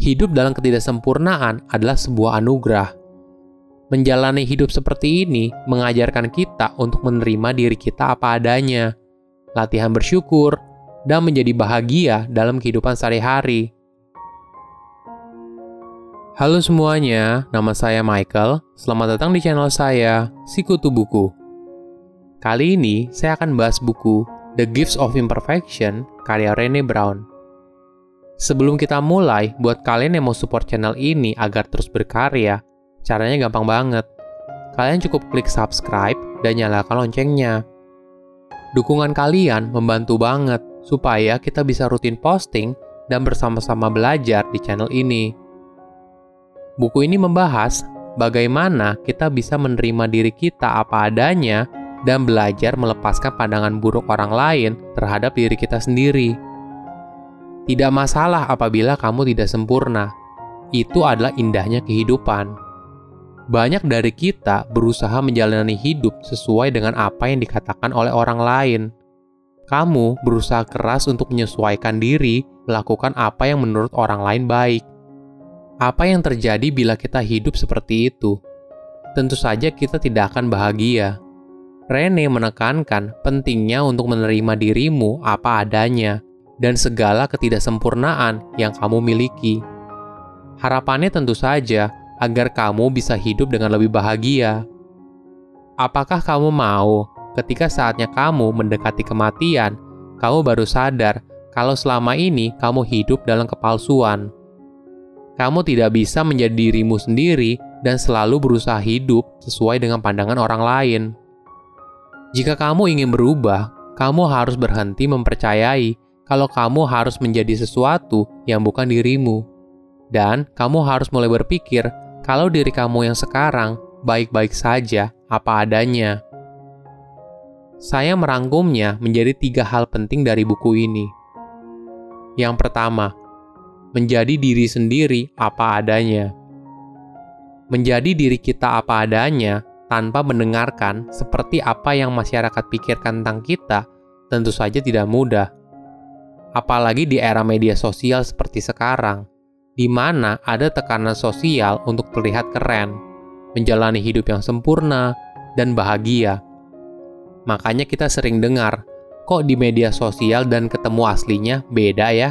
hidup dalam ketidaksempurnaan adalah sebuah anugerah. Menjalani hidup seperti ini mengajarkan kita untuk menerima diri kita apa adanya, latihan bersyukur, dan menjadi bahagia dalam kehidupan sehari-hari. Halo semuanya, nama saya Michael. Selamat datang di channel saya, Sikutu Buku. Kali ini saya akan bahas buku The Gifts of Imperfection karya Brene Brown. Sebelum kita mulai, buat kalian yang mau support channel ini agar terus berkarya, caranya gampang banget. Kalian cukup klik subscribe dan nyalakan loncengnya. Dukungan kalian membantu banget supaya kita bisa rutin posting dan bersama-sama belajar di channel ini. Buku ini membahas bagaimana kita bisa menerima diri kita apa adanya dan belajar melepaskan pandangan buruk orang lain terhadap diri kita sendiri. Tidak masalah apabila kamu tidak sempurna. Itu adalah indahnya kehidupan. Banyak dari kita berusaha menjalani hidup sesuai dengan apa yang dikatakan oleh orang lain. Kamu berusaha keras untuk menyesuaikan diri, melakukan apa yang menurut orang lain baik. Apa yang terjadi bila kita hidup seperti itu? Tentu saja kita tidak akan bahagia. Brene menekankan pentingnya untuk menerima dirimu apa adanya dan segala ketidaksempurnaan yang kamu miliki. Harapannya tentu saja agar kamu bisa hidup dengan lebih bahagia. Apakah kamu mau ketika saatnya kamu mendekati kematian, kamu baru sadar kalau selama ini kamu hidup dalam kepalsuan? Kamu tidak bisa menjadi dirimu sendiri dan selalu berusaha hidup sesuai dengan pandangan orang lain. Jika kamu ingin berubah, kamu harus berhenti mempercayai kalau kamu harus menjadi sesuatu yang bukan dirimu. Dan kamu harus mulai berpikir kalau diri kamu yang sekarang baik-baik saja apa adanya. Saya merangkumnya menjadi 3 hal penting dari buku ini. Yang pertama, menjadi diri sendiri apa adanya. Menjadi diri kita apa adanya tanpa mendengarkan seperti apa yang masyarakat pikirkan tentang kita tentu saja tidak mudah. Apalagi di era media sosial seperti sekarang, di mana ada tekanan sosial untuk terlihat keren, menjalani hidup yang sempurna, dan bahagia. Makanya kita sering dengar, kok di media sosial dan ketemu aslinya beda ya?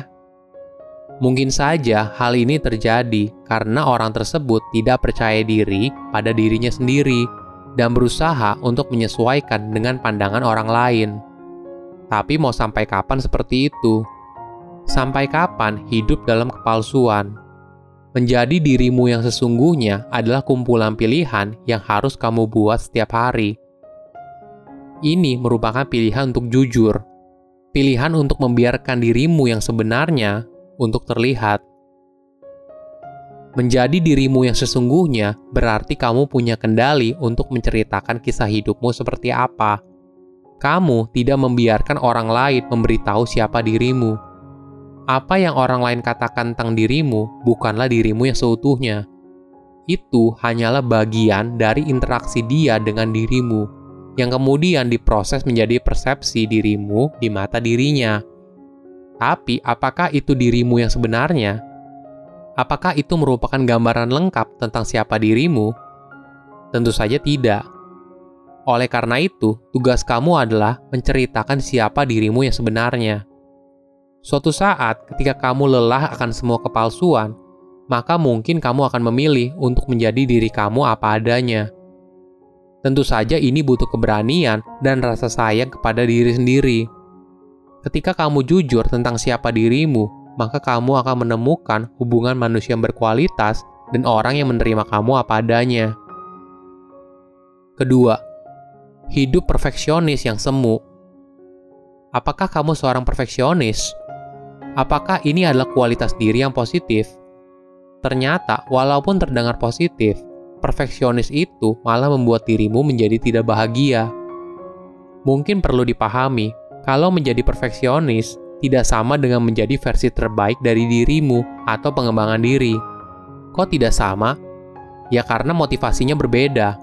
Mungkin saja hal ini terjadi karena orang tersebut tidak percaya diri pada dirinya sendiri dan berusaha untuk menyesuaikan dengan pandangan orang lain. Tapi mau sampai kapan seperti itu? Sampai kapan hidup dalam kepalsuan? Menjadi dirimu yang sesungguhnya adalah kumpulan pilihan yang harus kamu buat setiap hari. Ini merupakan pilihan untuk jujur, pilihan untuk membiarkan dirimu yang sebenarnya untuk terlihat. Menjadi dirimu yang sesungguhnya berarti kamu punya kendali untuk menceritakan kisah hidupmu seperti apa. Kamu tidak membiarkan orang lain memberitahu siapa dirimu. Apa yang orang lain katakan tentang dirimu bukanlah dirimu yang seutuhnya. Itu hanyalah bagian dari interaksi dia dengan dirimu, yang kemudian diproses menjadi persepsi dirimu di mata dirinya. Tapi, apakah itu dirimu yang sebenarnya? Apakah itu merupakan gambaran lengkap tentang siapa dirimu? Tentu saja tidak. Oleh karena itu, tugas kamu adalah menceritakan siapa dirimu yang sebenarnya. Suatu saat, ketika kamu lelah akan semua kepalsuan, maka mungkin kamu akan memilih untuk menjadi diri kamu apa adanya. Tentu saja ini butuh keberanian dan rasa sayang kepada diri sendiri. Ketika kamu jujur tentang siapa dirimu, maka kamu akan menemukan hubungan manusia yang berkualitas dan orang yang menerima kamu apa adanya. Kedua, hidup perfeksionis yang semu. Apakah kamu seorang perfeksionis? Apakah ini adalah kualitas diri yang positif? Ternyata, walaupun terdengar positif, perfeksionis itu malah membuat dirimu menjadi tidak bahagia. Mungkin perlu dipahami, kalau menjadi perfeksionis tidak sama dengan menjadi versi terbaik dari dirimu atau pengembangan diri. Kok tidak sama? Ya karena motivasinya berbeda.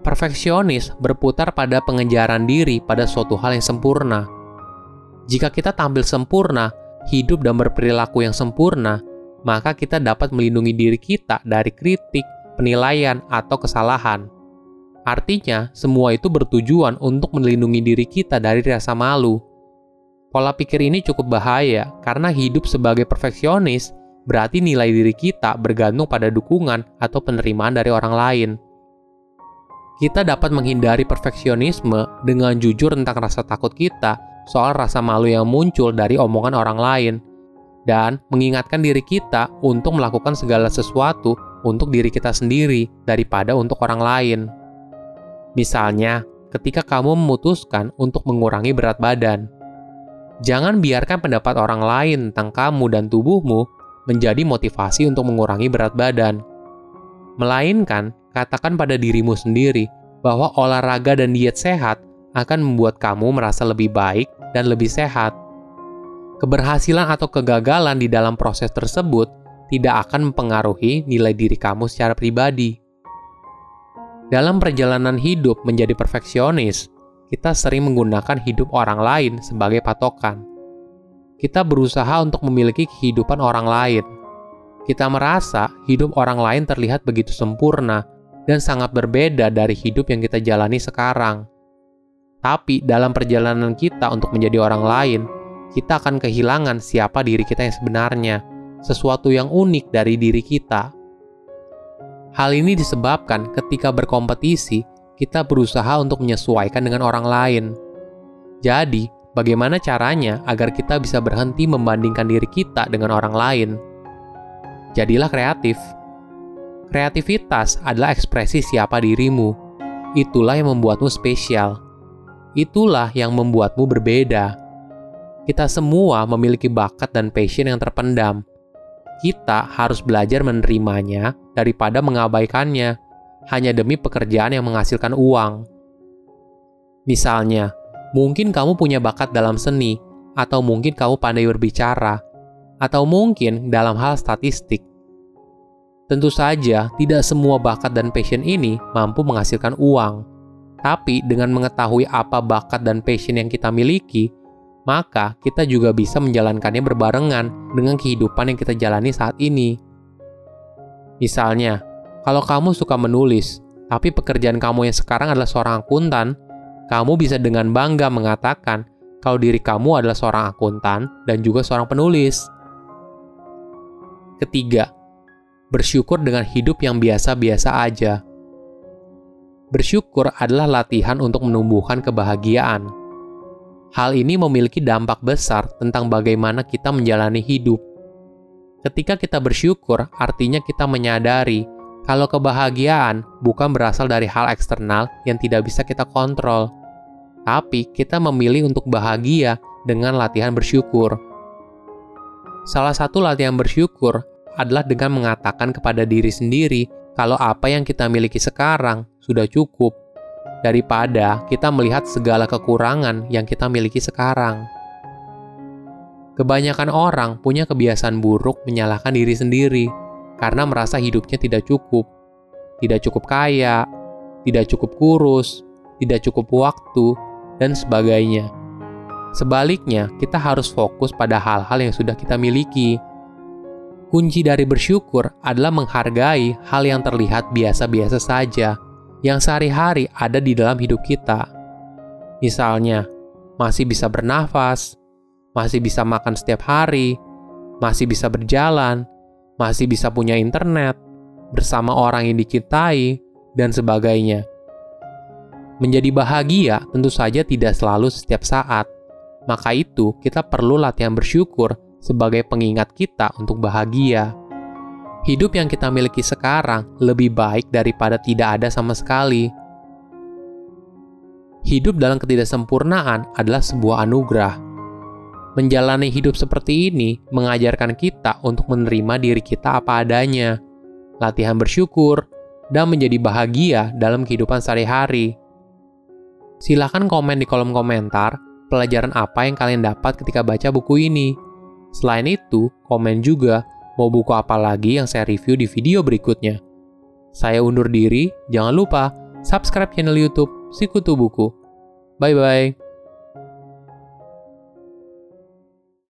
Perfeksionis berputar pada pengejaran diri pada suatu hal yang sempurna. Jika kita tampil sempurna, hidup dan berperilaku yang sempurna, maka kita dapat melindungi diri kita dari kritik, penilaian, atau kesalahan. Artinya, semua itu bertujuan untuk melindungi diri kita dari rasa malu. Pola pikir ini cukup bahaya, karena hidup sebagai perfeksionis berarti nilai diri kita bergantung pada dukungan atau penerimaan dari orang lain. Kita dapat menghindari perfeksionisme dengan jujur tentang rasa takut kita soal rasa malu yang muncul dari omongan orang lain, dan mengingatkan diri kita untuk melakukan segala sesuatu untuk diri kita sendiri daripada untuk orang lain. Misalnya, ketika kamu memutuskan untuk mengurangi berat badan, jangan biarkan pendapat orang lain tentang kamu dan tubuhmu menjadi motivasi untuk mengurangi berat badan. Melainkan, katakan pada dirimu sendiri bahwa olahraga dan diet sehat akan membuat kamu merasa lebih baik dan lebih sehat. Keberhasilan atau kegagalan di dalam proses tersebut tidak akan mempengaruhi nilai diri kamu secara pribadi. Dalam perjalanan hidup menjadi perfeksionis, kita sering menggunakan hidup orang lain sebagai patokan. Kita berusaha untuk memiliki kehidupan orang lain. Kita merasa hidup orang lain terlihat begitu sempurna dan sangat berbeda dari hidup yang kita jalani sekarang. Tapi dalam perjalanan kita untuk menjadi orang lain, kita akan kehilangan siapa diri kita yang sebenarnya, sesuatu yang unik dari diri kita. Hal ini disebabkan ketika berkompetisi, kita berusaha untuk menyesuaikan dengan orang lain. Jadi, bagaimana caranya agar kita bisa berhenti membandingkan diri kita dengan orang lain? Jadilah kreatif. Kreativitas adalah ekspresi siapa dirimu. Itulah yang membuatmu spesial. Itulah yang membuatmu berbeda. Kita semua memiliki bakat dan passion yang terpendam. Kita harus belajar menerimanya daripada mengabaikannya hanya demi pekerjaan yang menghasilkan uang. Misalnya, mungkin kamu punya bakat dalam seni, atau mungkin kamu pandai berbicara, atau mungkin dalam hal statistik. Tentu saja, tidak semua bakat dan passion ini mampu menghasilkan uang. Tapi dengan mengetahui apa bakat dan passion yang kita miliki, maka kita juga bisa menjalankannya berbarengan dengan kehidupan yang kita jalani saat ini. Misalnya, kalau kamu suka menulis, tapi pekerjaan kamu yang sekarang adalah seorang akuntan, kamu bisa dengan bangga mengatakan kalau diri kamu adalah seorang akuntan dan juga seorang penulis. Ketiga, bersyukur dengan hidup yang biasa-biasa aja. Bersyukur adalah latihan untuk menumbuhkan kebahagiaan. Hal ini memiliki dampak besar tentang bagaimana kita menjalani hidup. Ketika kita bersyukur, artinya kita menyadari kalau kebahagiaan bukan berasal dari hal eksternal yang tidak bisa kita kontrol, tapi kita memilih untuk bahagia dengan latihan bersyukur. Salah satu latihan bersyukur adalah dengan mengatakan kepada diri sendiri kalau apa yang kita miliki sekarang sudah cukup, daripada kita melihat segala kekurangan yang kita miliki sekarang. Kebanyakan orang punya kebiasaan buruk menyalahkan diri sendiri karena merasa hidupnya tidak cukup kaya, tidak cukup kurus, tidak cukup waktu, dan sebagainya. Sebaliknya, kita harus fokus pada hal-hal yang sudah kita miliki. Kunci dari bersyukur adalah menghargai hal yang terlihat biasa-biasa saja, yang sehari-hari ada di dalam hidup kita. Misalnya, masih bisa bernafas, masih bisa makan setiap hari, masih bisa berjalan, masih bisa punya internet, bersama orang yang dicintai, dan sebagainya. Menjadi bahagia tentu saja tidak selalu setiap saat. Maka itu, kita perlu latihan bersyukur sebagai pengingat kita untuk bahagia. Hidup yang kita miliki sekarang lebih baik daripada tidak ada sama sekali. Hidup dalam ketidaksempurnaan adalah sebuah anugerah. Menjalani hidup seperti ini mengajarkan kita untuk menerima diri kita apa adanya, latihan bersyukur, dan menjadi bahagia dalam kehidupan sehari-hari. Silakan komen di kolom komentar pelajaran apa yang kalian dapat ketika baca buku ini. Selain itu, komen juga mau buku apa lagi yang saya review di video berikutnya. Saya undur diri, jangan lupa subscribe channel YouTube Sikutu Buku. Bye-bye.